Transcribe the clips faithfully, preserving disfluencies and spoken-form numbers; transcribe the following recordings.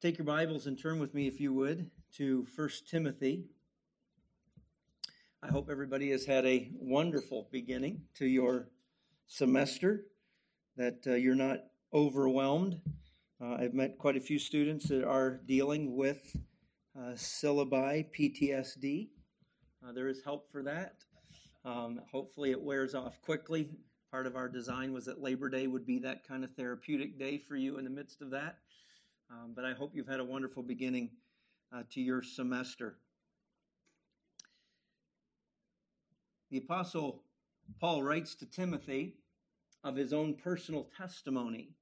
Take your Bibles and turn with me, if you would, to First Timothy. I hope everybody has had a wonderful beginning to your semester, that uh, you're not overwhelmed. Uh, I've met quite a few students that are dealing with uh, syllabi P T S D. Uh, there is help for that. Um, hopefully it wears off quickly. Part of our design was that Labor Day would be that kind of therapeutic day for you in the midst of that. Um, but I hope you've had a wonderful beginning uh, to your semester. The Apostle Paul writes to Timothy of his own personal testimony.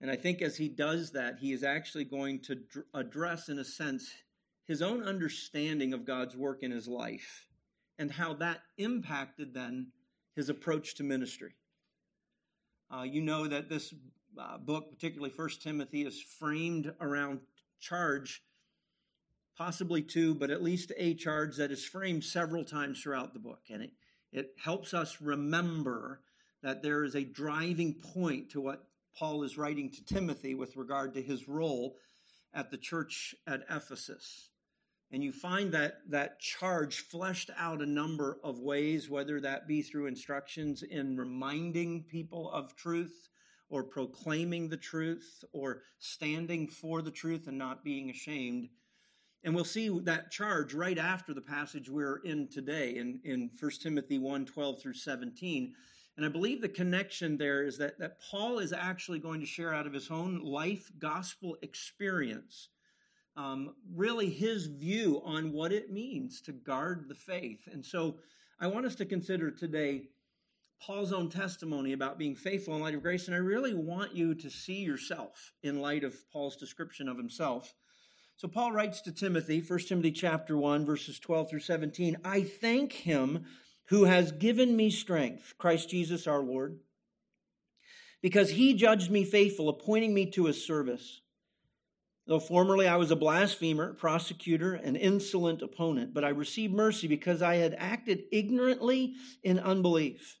And I think as he does that, he is actually going to dr- address, in a sense, his own understanding of God's work in his life and how that impacted then his approach to ministry. Uh, you know that this Uh, book, particularly First Timothy, is framed around charge, possibly two, but at least a charge that is framed several times throughout the book. And it, it helps us remember that there is a driving point to what Paul is writing to Timothy with regard to his role at the church at Ephesus. And you find that that charge fleshed out a number of ways, whether that be through instructions in reminding people of truth, or proclaiming the truth, or standing for the truth and not being ashamed. And we'll see that charge right after the passage we're in today in, in First Timothy one, twelve through seventeen. And I believe the connection there is that, that Paul is actually going to share out of his own life gospel experience, um, really his view on what it means to guard the faith. And so I want us to consider today Paul's own testimony about being faithful in light of grace, and I really want you to see yourself in light of Paul's description of himself. So Paul writes to Timothy, First Timothy chapter one, verses twelve through seventeen, I thank him who has given me strength, Christ Jesus our Lord, because he judged me faithful, appointing me to his service. Though formerly I was a blasphemer, prosecutor, and insolent opponent, but I received mercy because I had acted ignorantly in unbelief.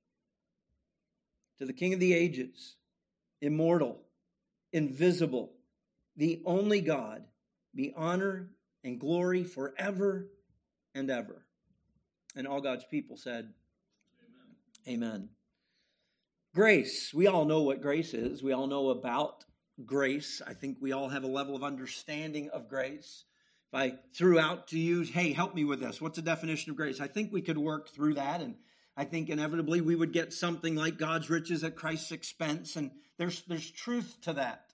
To the King of the ages, immortal, invisible, the only God, be honor and glory forever and ever. And all God's people said, Amen. Amen. Grace. We all know what grace is. We all know about grace. I think we all have a level of understanding of grace. If I threw out to you, hey, help me with this. What's the definition of grace? I think we could work through that, and I think inevitably we would get something like God's riches at Christ's expense, and there's there's truth to that.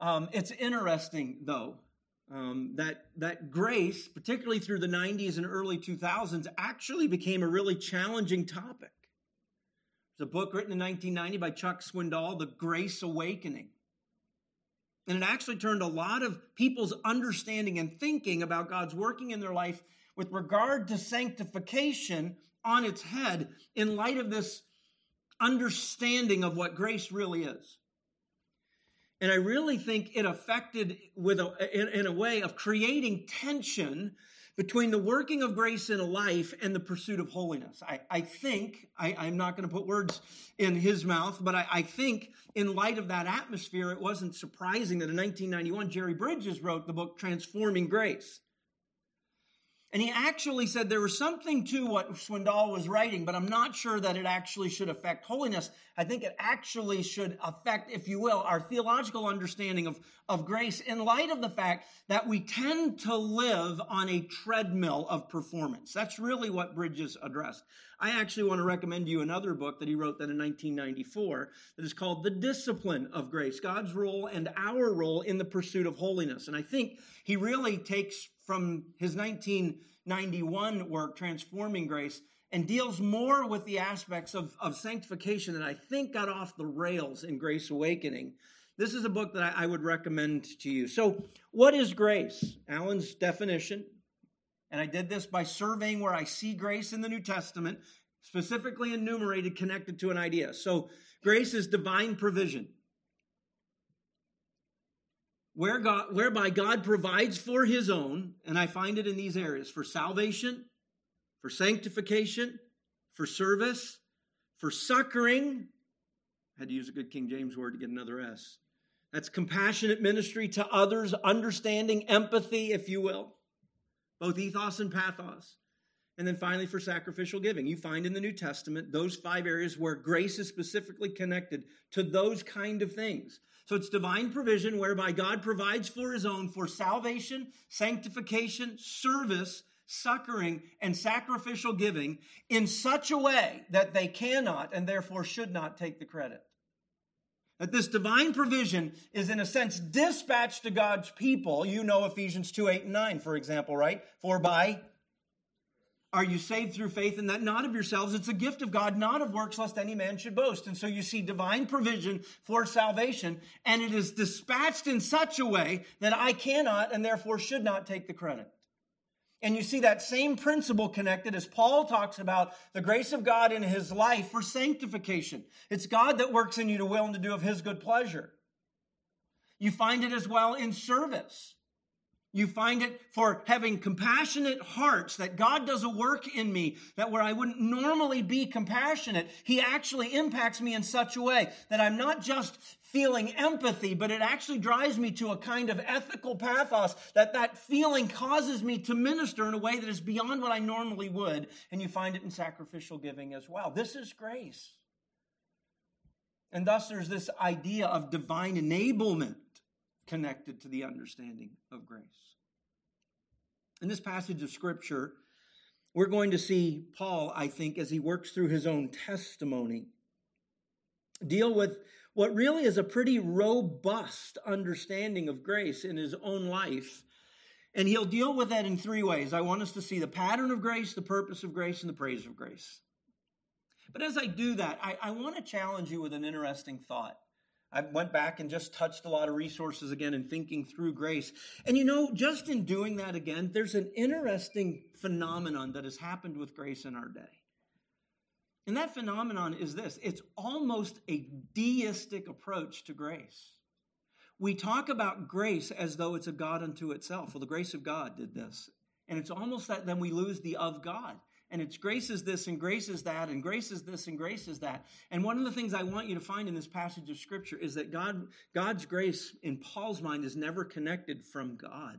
Um, it's interesting, though, um, that, that grace, particularly through the nineties and early two thousands, actually became a really challenging topic. There's a book written in nineteen ninety by Chuck Swindoll, The Grace Awakening. And it actually turned a lot of people's understanding and thinking about God's working in their life with regard to sanctification on its head in light of this understanding of what grace really is. And I really think it affected with a, in, in a way of creating tension between the working of grace in a life and the pursuit of holiness. I, I think, I, I'm not going to put words in his mouth, but I, I think in light of that atmosphere, it wasn't surprising that in nineteen ninety-one, Jerry Bridges wrote the book Transforming Grace. And he actually said there was something to what Swindoll was writing, but I'm not sure that it actually should affect holiness. I think it actually should affect, if you will, our theological understanding of, of grace in light of the fact that we tend to live on a treadmill of performance. That's really what Bridges addressed. I actually want to recommend to you another book that he wrote then in nineteen ninety-four that is called The Discipline of Grace, God's Role and Our Role in the Pursuit of Holiness. And I think he really takes from his nineteen ninety-one work, Transforming Grace, and deals more with the aspects of, of sanctification that I think got off the rails in Grace Awakening This is a book that I would recommend to you. So what is grace? Alan's definition, and I did this by surveying where I see grace in the New Testament, specifically enumerated, connected to an idea. So grace is divine provision, where God, whereby God provides for his own, and I find it in these areas, for salvation, for sanctification, for service, for succoring. I had to use a good King James word to get another S. That's compassionate ministry to others, understanding, empathy, if you will, both ethos and pathos. And then finally, for sacrificial giving. You find in the New Testament those five areas where grace is specifically connected to those kind of things. So it's divine provision whereby God provides for his own for salvation, sanctification, service, succoring, and sacrificial giving in such a way that they cannot and therefore should not take the credit. That this divine provision is, in a sense, dispatched to God's people. You know Ephesians two, eight, and nine, for example, right? For by are you saved through faith, and that not of yourselves? It's a gift of God, not of works, lest any man should boast. And so you see divine provision for salvation, and it is dispatched in such a way that I cannot and therefore should not take the credit. And you see that same principle connected as Paul talks about the grace of God in his life for sanctification. It's God that works in you to will and to do of his good pleasure. You find it as well in service. You find it for having compassionate hearts, that God does a work in me, that where I wouldn't normally be compassionate, he actually impacts me in such a way that I'm not just feeling empathy, but it actually drives me to a kind of ethical pathos, that that feeling causes me to minister in a way that is beyond what I normally would. And you find it in sacrificial giving as well. This is grace. And thus there's this idea of divine enablement connected to the understanding of grace. In this passage of Scripture, we're going to see Paul, I think, as he works through his own testimony, deal with what really is a pretty robust understanding of grace in his own life. And he'll deal with that in three ways. I want us to see the pattern of grace, the purpose of grace, and the praise of grace. But as I do that, I, I want to challenge you with an interesting thought. I went back and just touched a lot of resources again in thinking through grace. And you know, just in doing that again, there's an interesting phenomenon that has happened with grace in our day. And that phenomenon is this. It's almost a deistic approach to grace. We talk about grace as though it's a God unto itself. Well, the grace of God did this. And it's almost that then we lose the of God. And it's grace is this, and grace is that, and grace is this, and grace is that. And one of the things I want you to find in this passage of Scripture is that God, God's grace, in Paul's mind, is never connected from God.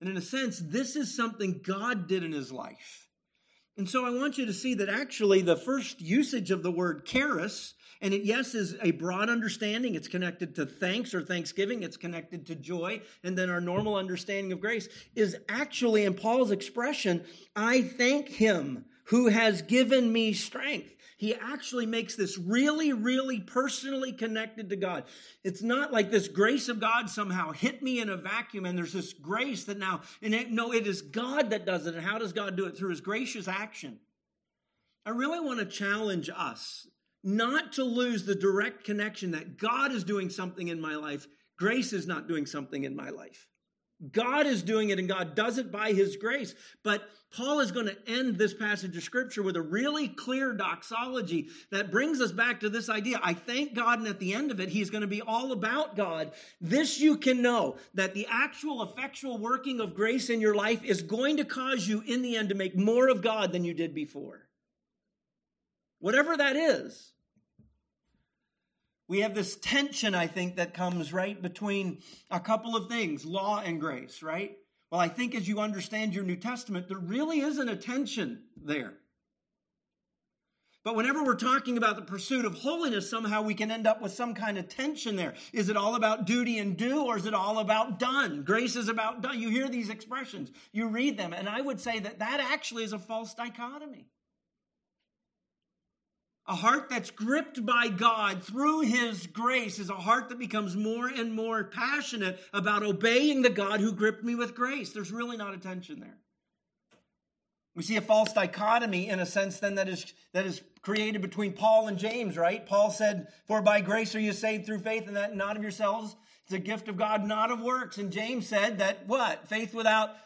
And in a sense, this is something God did in his life. And so I want you to see that actually the first usage of the word charis, and it, yes, is a broad understanding. It's connected to thanks or thanksgiving. It's connected to joy. And then our normal understanding of grace is actually, in Paul's expression, I thank him who has given me strength. He actually makes this really, really personally connected to God. It's not like this grace of God somehow hit me in a vacuum and there's this grace that now, and it, no, it is God that does it. And how does God do it? Through his gracious action. I really want to challenge us not to lose the direct connection that God is doing something in my life. Grace is not doing something in my life. God is doing it, and God does it by his grace. But Paul is going to end this passage of Scripture with a really clear doxology that brings us back to this idea. I thank God, and at the end of it, he's going to be all about God. This you can know, that the actual effectual working of grace in your life is going to cause you in the end to make more of God than you did before. Whatever that is. We have this tension, I think, that comes right between a couple of things, law and grace, right? Well, I think as you understand your New Testament, there really isn't a tension there. But whenever we're talking about the pursuit of holiness, somehow we can end up with some kind of tension there. Is it all about duty and do, or is it all about done? Grace is about done. You hear these expressions, you read them, and I would say that that actually is a false dichotomy. A heart that's gripped by God through his grace is a heart that becomes more and more passionate about obeying the God who gripped me with grace. There's really not a tension there. We see a false dichotomy, in a sense, then, that is that is created between Paul and James, right? Paul said, "For by grace are you saved through faith, and that not of yourselves. It's a gift of God, not of works." And James said that, what? Faith without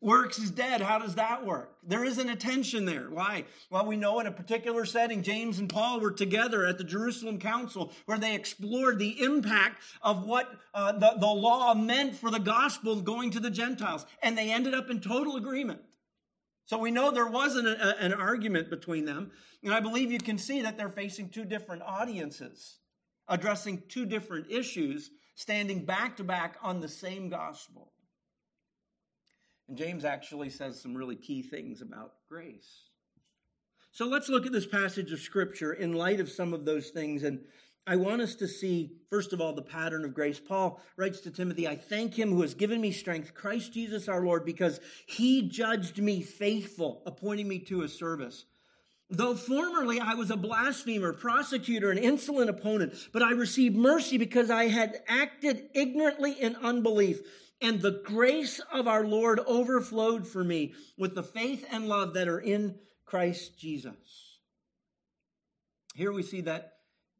works is dead. How does that work? There isn't a tension there. Why? Well, we know in a particular setting, James and Paul were together at the Jerusalem Council, where they explored the impact of what uh, the, the law meant for the gospel going to the Gentiles. And they ended up in total agreement. So we know there wasn't a, an argument between them. And I believe you can see that they're facing two different audiences, addressing two different issues, standing back to back on the same gospel. And James actually says some really key things about grace. So let's look at this passage of Scripture in light of some of those things. And I want us to see, first of all, the pattern of grace. Paul writes to Timothy, "I thank him who has given me strength, Christ Jesus our Lord, because he judged me faithful, appointing me to his service. Though formerly I was a blasphemer, prosecutor, an insolent opponent, but I received mercy because I had acted ignorantly in unbelief. And the grace of our Lord overflowed for me with the faith and love that are in Christ Jesus." Here we see that,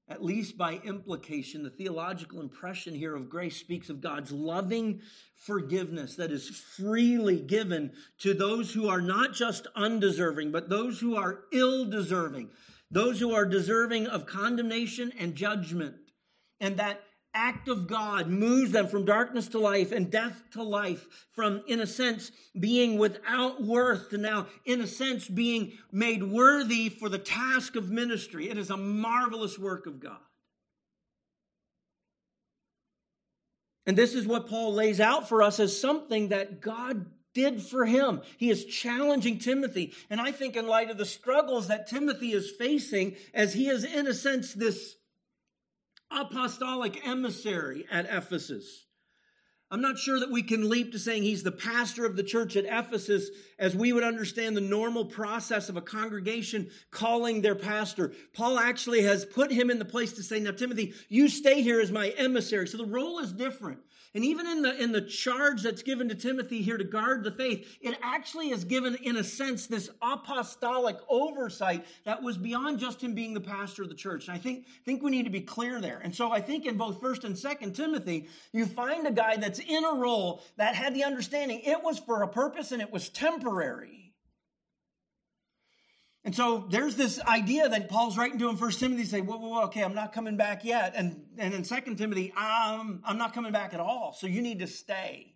at least by implication, the theological impression here of grace speaks of God's loving forgiveness that is freely given to those who are not just undeserving, but those who are ill-deserving, those who are deserving of condemnation and judgment. And that act of God moves them from darkness to life and death to life, from, in a sense, being without worth to now, in a sense, being made worthy for the task of ministry. It is a marvelous work of God. And this is what Paul lays out for us as something that God did for him. He is challenging Timothy. And I think in light of the struggles that Timothy is facing, as he is, in a sense, this apostolic emissary at Ephesus. I'm not sure that we can leap to saying he's the pastor of the church at Ephesus as we would understand the normal process of a congregation calling their pastor. Paul actually has put him in the place to say, "Now, Timothy, you stay here as my emissary." So the role is different. And even in the, in the charge that's given to Timothy here to guard the faith, it actually is given, in a sense, this apostolic oversight that was beyond just him being the pastor of the church. And I think, think we need to be clear there. And so I think in both First and Second Timothy, you find a guy that's in a role that had the understanding it was for a purpose and it was temporary. And so there's this idea that Paul's writing to him, First Timothy, say, whoa, whoa, whoa, okay, I'm not coming back yet. And, and in Second Timothy, I'm, I'm not coming back at all. So you need to stay.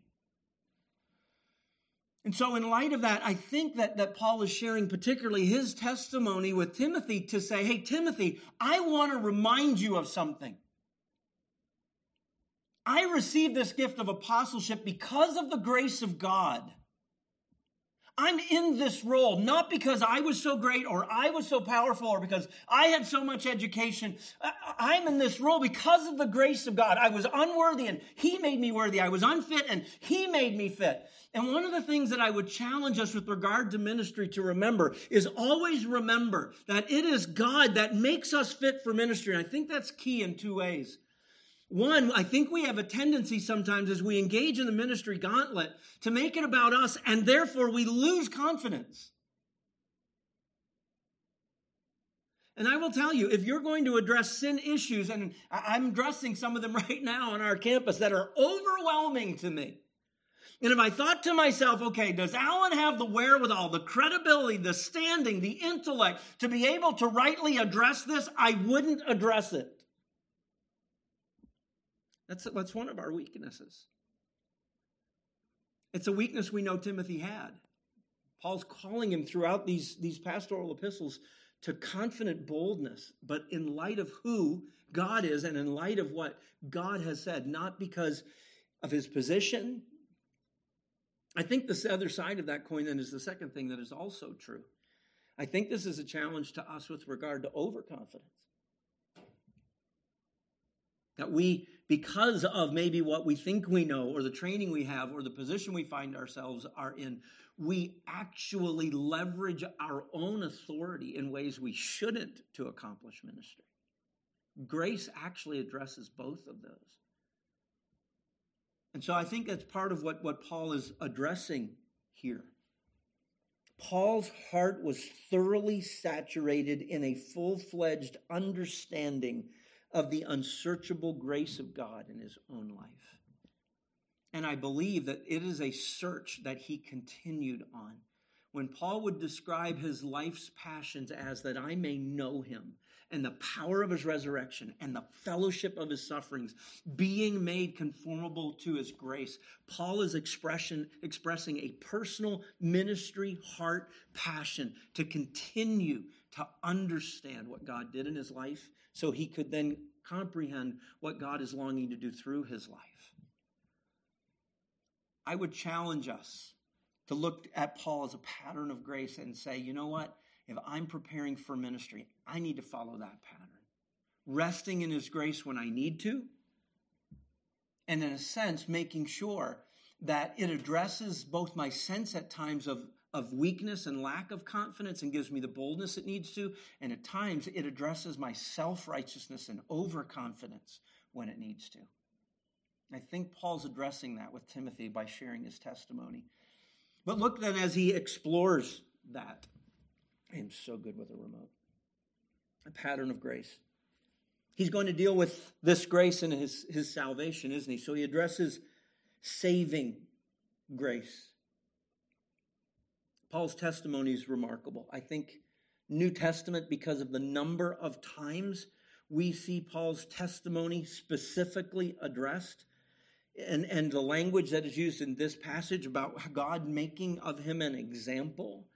And so in light of that, I think that, that Paul is sharing particularly his testimony with Timothy to say, "Hey, Timothy, I want to remind you of something. I received this gift of apostleship because of the grace of God. I'm in this role, not because I was so great or I was so powerful or because I had so much education. I'm in this role because of the grace of God. I was unworthy and he made me worthy. I was unfit and he made me fit." And one of the things that I would challenge us with regard to ministry to remember is always remember that it is God that makes us fit for ministry. And I think that's key in two ways. One, I think we have a tendency sometimes as we engage in the ministry gauntlet to make it about us, and therefore we lose confidence. And I will tell you, if you're going to address sin issues, and I'm addressing some of them right now on our campus that are overwhelming to me, and if I thought to myself, okay, does Alan have the wherewithal, the credibility, the standing, the intellect to be able to rightly address this, I wouldn't address it. That's, that's one of our weaknesses. It's a weakness we know Timothy had. Paul's calling him throughout these, these pastoral epistles to confident boldness, but in light of who God is and in light of what God has said, not because of his position. I think this other side of that coin then is the second thing that is also true. I think this is a challenge to us with regard to overconfidence. That we, because of maybe what we think we know or the training we have or the position we find ourselves are in, we actually leverage our own authority in ways we shouldn't to accomplish ministry. Grace actually addresses both of those. And so I think that's part of what, what Paul is addressing here. Paul's heart was thoroughly saturated in a full-fledged understanding of the unsearchable grace of God in his own life. And I believe that it is a search that he continued on. When Paul would describe his life's passions as that I may know him and the power of his resurrection and the fellowship of his sufferings, being made conformable to his grace, Paul is expression, expressing a personal ministry heart passion to continue to understand what God did in his life so he could then comprehend what God is longing to do through his life. I would challenge us to look at Paul as a pattern of grace and say, you know what? If I'm preparing for ministry, I need to follow that pattern. Resting in his grace when I need to, and in a sense, making sure that it addresses both my sense at times of, of weakness and lack of confidence and gives me the boldness it needs to, and at times it addresses my self-righteousness and overconfidence when it needs to. I think Paul's addressing that with Timothy by sharing his testimony. But look then as he explores that. I am so good with a remote. A pattern of grace. He's going to deal with this grace in his, his salvation, isn't he? So he addresses saving grace. Paul's testimony is remarkable. I think New Testament, because of the number of times we see Paul's testimony specifically addressed, And, and the language that is used in this passage about God making of him an example,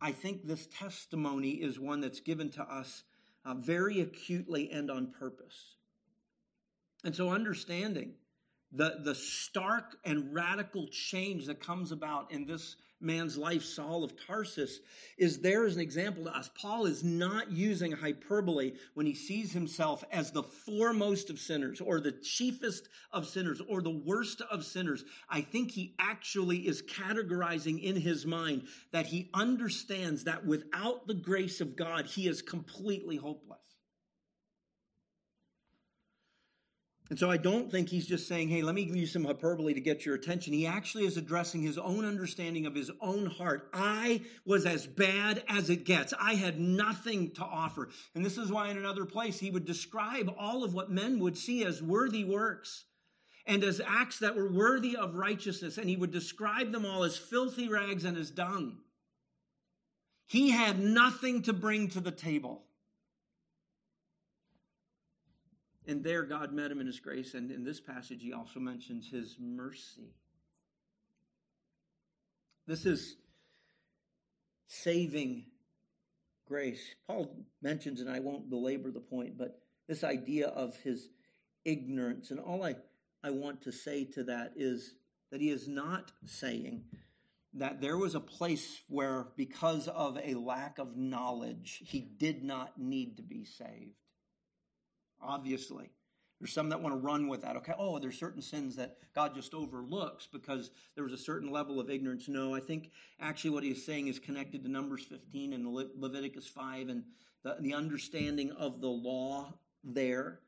I think this testimony is one that's given to us uh, very acutely and on purpose. And so understanding the, the stark and radical change that comes about in this man's life, Saul of Tarsus, is there as an example to us. Paul is not using hyperbole when he sees himself as the foremost of sinners or the chiefest of sinners or the worst of sinners. I think he actually is categorizing in his mind that he understands that without the grace of God, he is completely hopeless. And so I don't think he's just saying, hey, let me use some hyperbole to get your attention. He actually is addressing his own understanding of his own heart. I was as bad as it gets. I had nothing to offer. And this is why in another place he would describe all of what men would see as worthy works and as acts that were worthy of righteousness. And he would describe them all as filthy rags and as dung. He had nothing to bring to the table. And there God met him in his grace. And in this passage, he also mentions his mercy. This is saving grace. Paul mentions, and I won't belabor the point, but this idea of his ignorance. And all I, I want to say to that is that he is not saying that there was a place where because of a lack of knowledge, he did not need to be saved. Obviously, there's some that want to run with that. Okay, oh, there's certain sins that God just overlooks because there was a certain level of ignorance. No, I think actually what he's saying is connected to Numbers fifteen and Le- Leviticus five and the, the understanding of the law there.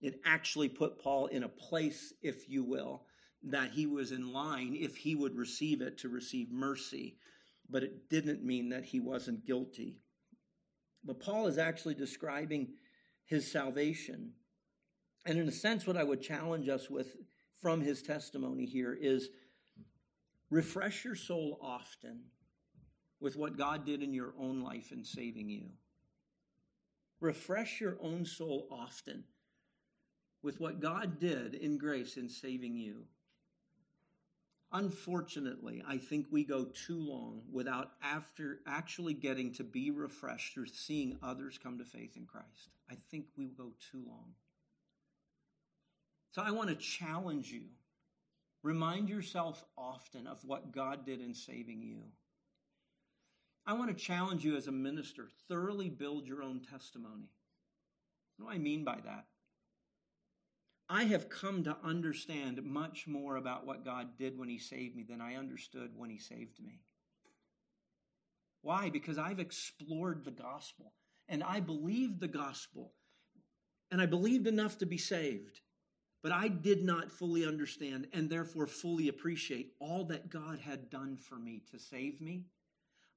It actually put Paul in a place, if you will, that he was in line if he would receive it to receive mercy. But it didn't mean that he wasn't guilty. But Paul is actually describing his salvation. And in a sense, what I would challenge us with from his testimony here is refresh your soul often with what God did in your own life in saving you. Refresh your own soul often with what God did in grace in saving you. Unfortunately, I think we go too long without after actually getting to be refreshed through seeing others come to faith in Christ. I think we go too long. So I want to challenge you. Remind yourself often of what God did in saving you. I want to challenge you as a minister. Thoroughly build your own testimony. What do I mean by that? I have come to understand much more about what God did when he saved me than I understood when he saved me. Why? Because I've explored the gospel, and I believed the gospel, and I believed enough to be saved, but I did not fully understand and therefore fully appreciate all that God had done for me to save me.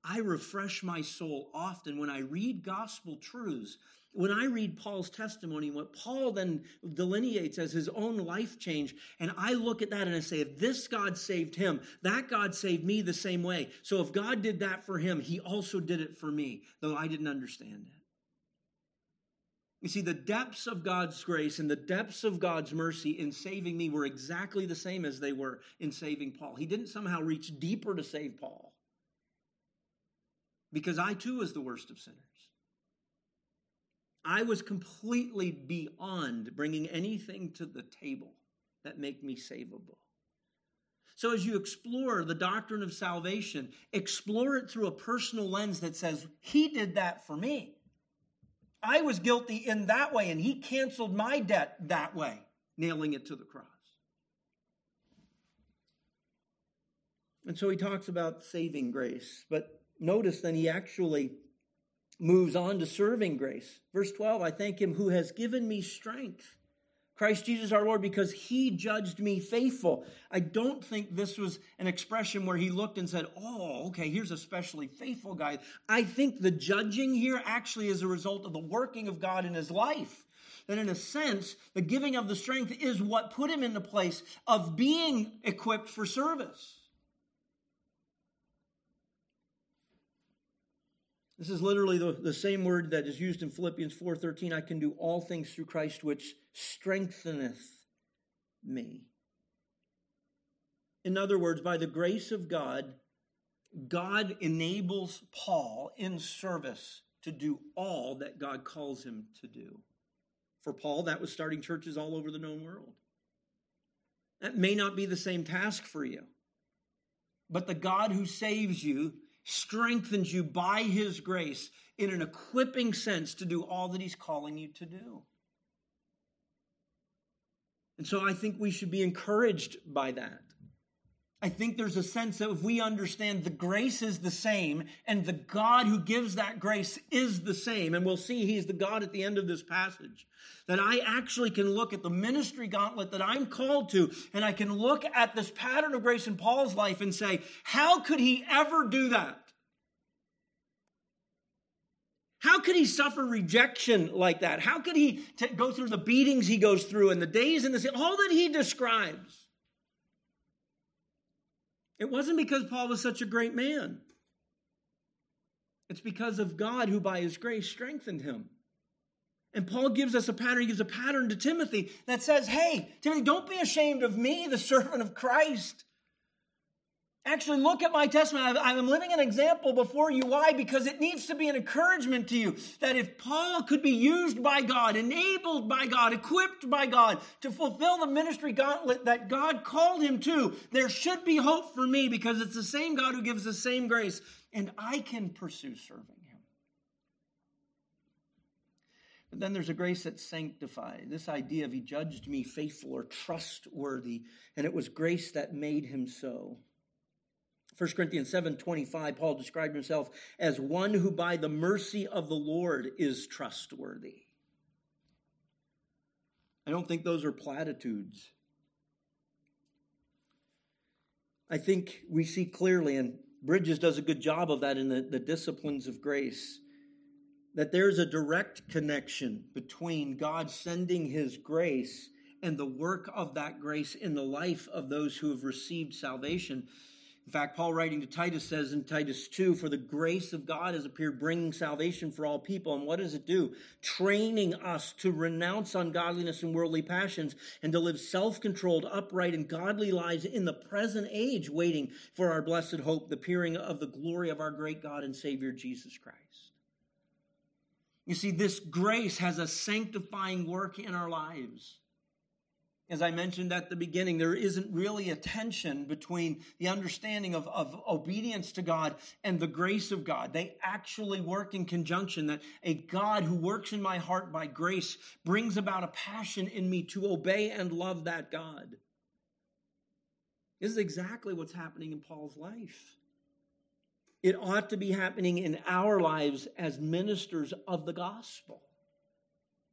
I refresh my soul often when I read gospel truths, when I read Paul's testimony, what Paul then delineates as his own life change, and I look at that and I say, if this God saved him, that God saved me the same way. So if God did that for him, he also did it for me, though I didn't understand it. You see, the depths of God's grace and the depths of God's mercy in saving me were exactly the same as they were in saving Paul. He didn't somehow reach deeper to save Paul, because I too was the worst of sinners. I was completely beyond bringing anything to the table that make me savable. So as you explore the doctrine of salvation, explore it through a personal lens that says, he did that for me. I was guilty in that way, and he canceled my debt that way, nailing it to the cross. And so he talks about saving grace, but notice then he actually moves on to serving grace. Verse twelve, I thank him who has given me strength, Christ Jesus our Lord, because he judged me faithful. I don't think this was an expression where he looked and said, oh, okay, here's a specially faithful guy. I think the judging here actually is a result of the working of God in his life. That in a sense, the giving of the strength is what put him in the place of being equipped for service. This is literally the, the same word that is used in Philippians four thirteen. I can do all things through Christ which strengtheneth me. In other words, by the grace of God, God enables Paul in service to do all that God calls him to do. For Paul, that was starting churches all over the known world. That may not be the same task for you, but the God who saves you strengthens you by his grace in an equipping sense to do all that he's calling you to do. And so I think we should be encouraged by that. I think there's a sense that if we understand the grace is the same and the God who gives that grace is the same, and we'll see he's the God at the end of this passage, that I actually can look at the ministry gauntlet that I'm called to, and I can look at this pattern of grace in Paul's life and say, how could he ever do that? How could he suffer rejection like that? How could he t- go through the beatings he goes through and the days and the all that he describes? It wasn't because Paul was such a great man. It's because of God who by his grace strengthened him. And Paul gives us a pattern. He gives a pattern to Timothy that says, hey, Timothy, don't be ashamed of me, the servant of Christ. Actually, look at my testimony. I'm living an example before you. Why? Because it needs to be an encouragement to you that if Paul could be used by God, enabled by God, equipped by God to fulfill the ministry gauntlet that God called him to, there should be hope for me because it's the same God who gives the same grace, and I can pursue serving him. But then there's a grace that sanctifies. This idea of he judged me faithful or trustworthy, and it was grace that made him so. First Corinthians seven twenty-five, Paul described himself as one who by the mercy of the Lord is trustworthy. I don't think those are platitudes. I think we see clearly, and Bridges does a good job of that in the, the disciplines of grace, that there's a direct connection between God sending his grace and the work of that grace in the life of those who have received salvation. In fact, Paul writing to Titus says in Titus two, for the grace of God has appeared, bringing salvation for all people. And what does it do? Training us to renounce ungodliness and worldly passions and to live self-controlled, upright, and godly lives in the present age, waiting for our blessed hope, the appearing of the glory of our great God and Savior, Jesus Christ. You see, this grace has a sanctifying work in our lives. As I mentioned at the beginning, there isn't really a tension between the understanding of, of obedience to God and the grace of God. They actually work in conjunction, that a God who works in my heart by grace brings about a passion in me to obey and love that God. This is exactly what's happening in Paul's life. It ought to be happening in our lives as ministers of the gospel.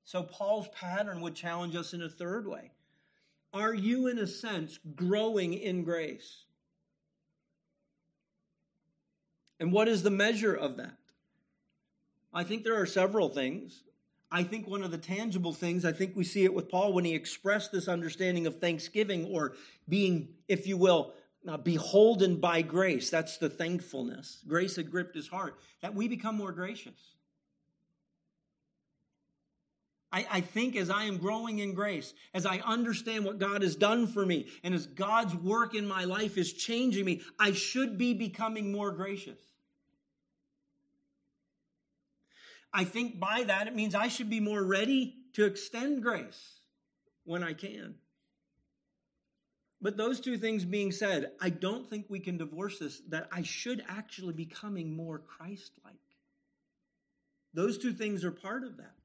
So Paul's pattern would challenge us in a third way. Are you, in a sense, growing in grace? And what is the measure of that? I think there are several things. I think one of the tangible things, I think we see it with Paul when he expressed this understanding of thanksgiving or being, if you will, uh, beholden by grace. That's the thankfulness. Grace had gripped his heart, that we become more gracious. I, I think as I am growing in grace, as I understand what God has done for me, and as God's work in my life is changing me, I should be becoming more gracious. I think by that, it means I should be more ready to extend grace when I can. But those two things being said, I don't think we can divorce this, that I should actually be becoming more Christ-like. Those two things are part of that.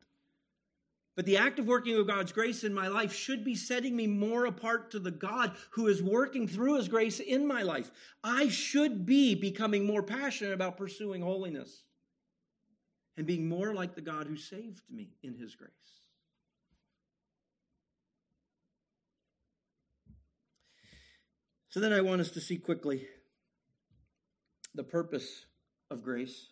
But the active working of God's grace in my life should be setting me more apart to the God who is working through his grace in my life. I should be becoming more passionate about pursuing holiness and being more like the God who saved me in his grace. So then I want us to see quickly the purpose of grace.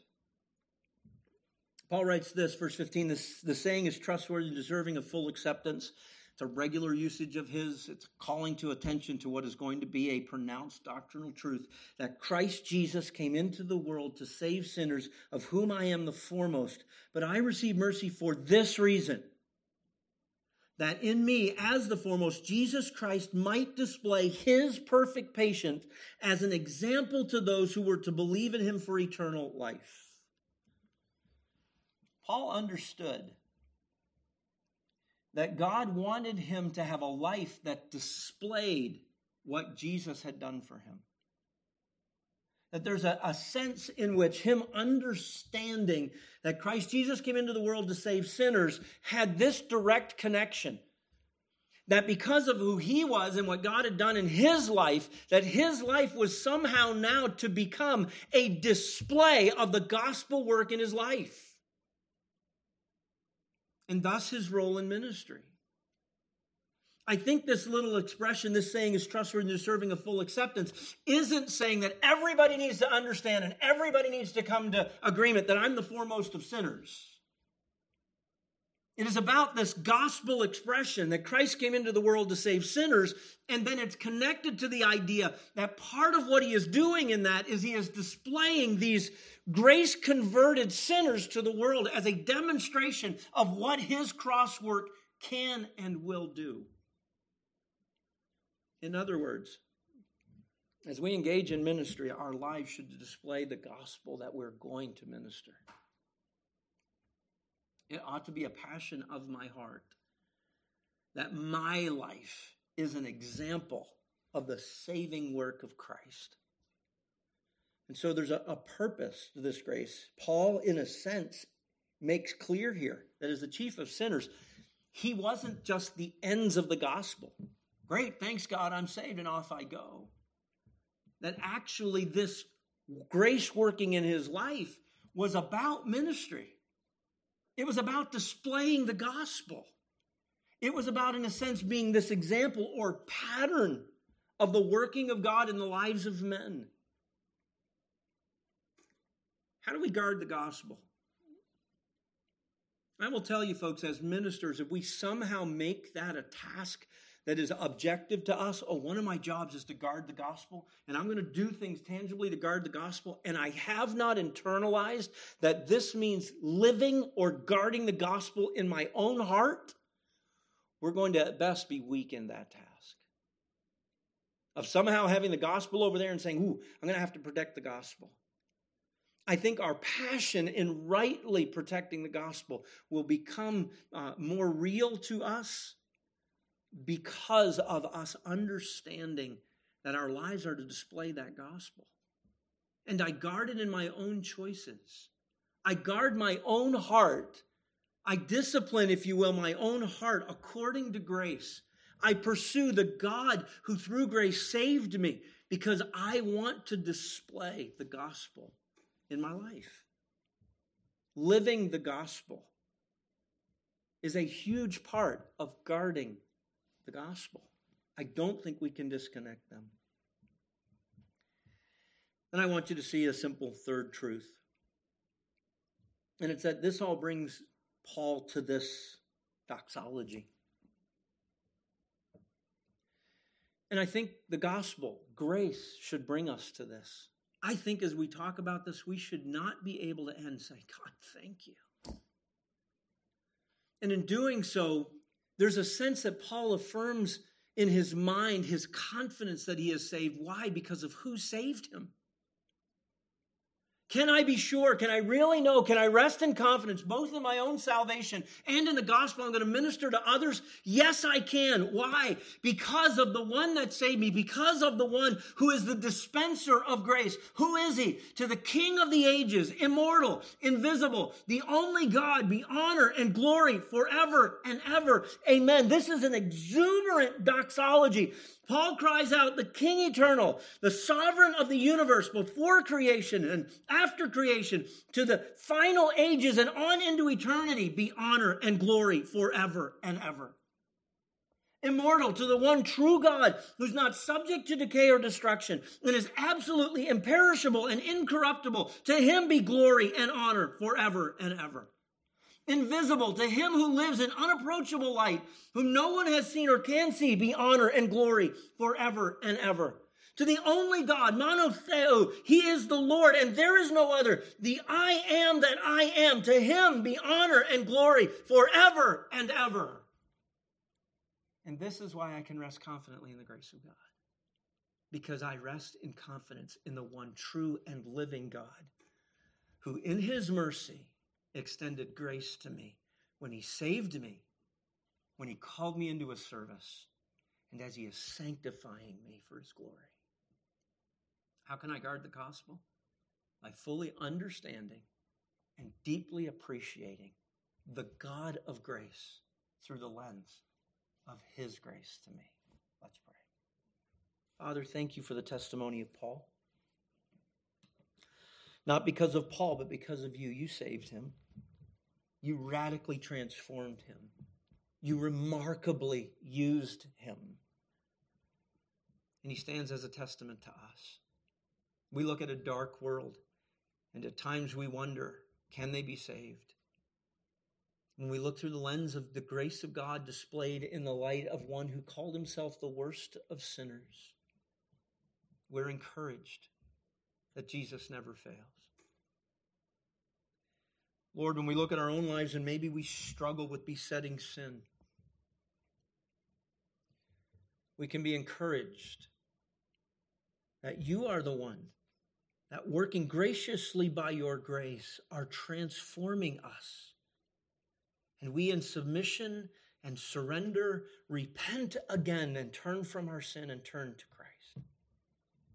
Paul writes this, verse fifteen, this, the saying is trustworthy, deserving of full acceptance. It's a regular usage of his. It's calling to attention to what is going to be a pronounced doctrinal truth, that Christ Jesus came into the world to save sinners, of whom I am the foremost. But I receive mercy for this reason, that in me, as the foremost, Jesus Christ might display his perfect patience as an example to those who were to believe in him for eternal life. Paul understood that God wanted him to have a life that displayed what Jesus had done for him. That there's a, a sense in which him understanding that Christ Jesus came into the world to save sinners had this direct connection. That because of who he was and what God had done in his life, that his life was somehow now to become a display of the gospel work in his life. And thus his role in ministry. I think this little expression, this saying is trustworthy and deserving of full acceptance, isn't saying that everybody needs to understand and everybody needs to come to agreement that I'm the foremost of sinners. It is about this gospel expression that Christ came into the world to save sinners, and then it's connected to the idea that part of what he is doing in that is he is displaying these grace-converted sinners to the world as a demonstration of what his cross work can and will do. In other words, as we engage in ministry, our lives should display the gospel that we're going to minister. It ought to be a passion of my heart that my life is an example of the saving work of Christ. And so there's a, a purpose to this grace. Paul, in a sense, makes clear here that as the chief of sinners, he wasn't just the ends of the gospel. Great, thanks God, I'm saved and off I go. That actually this grace working in his life was about ministry. It was about displaying the gospel. It was about, in a sense, being this example or pattern of the working of God in the lives of men. How do we guard the gospel? I will tell you, folks, as ministers, if we somehow make that a task that is objective to us, oh, one of my jobs is to guard the gospel, and I'm going to do things tangibly to guard the gospel, and I have not internalized that this means living or guarding the gospel in my own heart, we're going to at best be weak in that task. Of somehow having the gospel over there and saying, ooh, I'm going to have to protect the gospel. I think our passion in rightly protecting the gospel will become uh, more real to us, because of us understanding that our lives are to display that gospel. And I guard it in my own choices. I guard my own heart. I discipline, if you will, my own heart according to grace. I pursue the God who through grace saved me because I want to display the gospel in my life. Living the gospel is a huge part of guarding the gospel. I don't think we can disconnect them. Then I want you to see a simple third truth. And it's that this all brings Paul to this doxology. And I think the gospel, grace, should bring us to this. I think as we talk about this, we should not be able to end and say, God, thank you. And in doing so, there's a sense that Paul affirms in his mind his confidence that he is saved. Why? Because of who saved him. Can I be sure? Can I really know? Can I rest in confidence, both in my own salvation and in the gospel I'm going to minister to others? Yes, I can. Why? Because of the one that saved me, because of the one who is the dispenser of grace. Who is he? To the King of the ages, immortal, invisible, the only God, be honor and glory forever and ever. Amen. This is an exuberant doxology. Paul cries out, the King eternal, the sovereign of the universe before creation and after creation to the final ages and on into eternity, be honor and glory forever and ever. Immortal to the one true God who's not subject to decay or destruction and is absolutely imperishable and incorruptible. To him be glory and honor forever and ever. Invisible to him who lives in unapproachable light, whom no one has seen or can see, be honor and glory forever and ever. To the only God, monotheo, he is the Lord, and there is no other. The I am that I am, to him be honor and glory forever and ever. And this is why I can rest confidently in the grace of God, because I rest in confidence in the one true and living God, who in his mercy extended grace to me when he saved me, when he called me into his service, and as he is sanctifying me for his glory. How can I guard the gospel? By fully understanding and deeply appreciating the God of grace through the lens of his grace to me. Let's pray. Father, thank you for the testimony of Paul. Not because of Paul, but because of you, you saved him. You radically transformed him. You remarkably used him. And he stands as a testament to us. We look at a dark world, and at times we wonder, can they be saved? When we look through the lens of the grace of God displayed in the light of one who called himself the worst of sinners, we're encouraged that Jesus never fails. Lord, when we look at our own lives and maybe we struggle with besetting sin, we can be encouraged that you are the one that, working graciously by your grace, are transforming us. And we, in submission and surrender, repent again and turn from our sin and turn to Christ.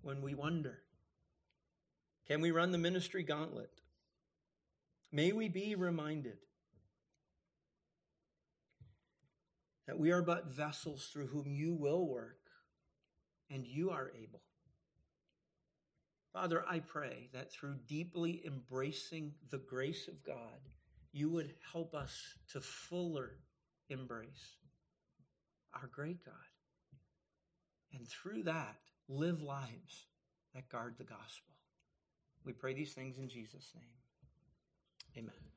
When we wonder, can we run the ministry gauntlet? May we be reminded that we are but vessels through whom you will work and you are able. Father, I pray that through deeply embracing the grace of God, you would help us to fuller embrace our great God. And through that, live lives that guard the gospel. We pray these things in Jesus' name. Amen.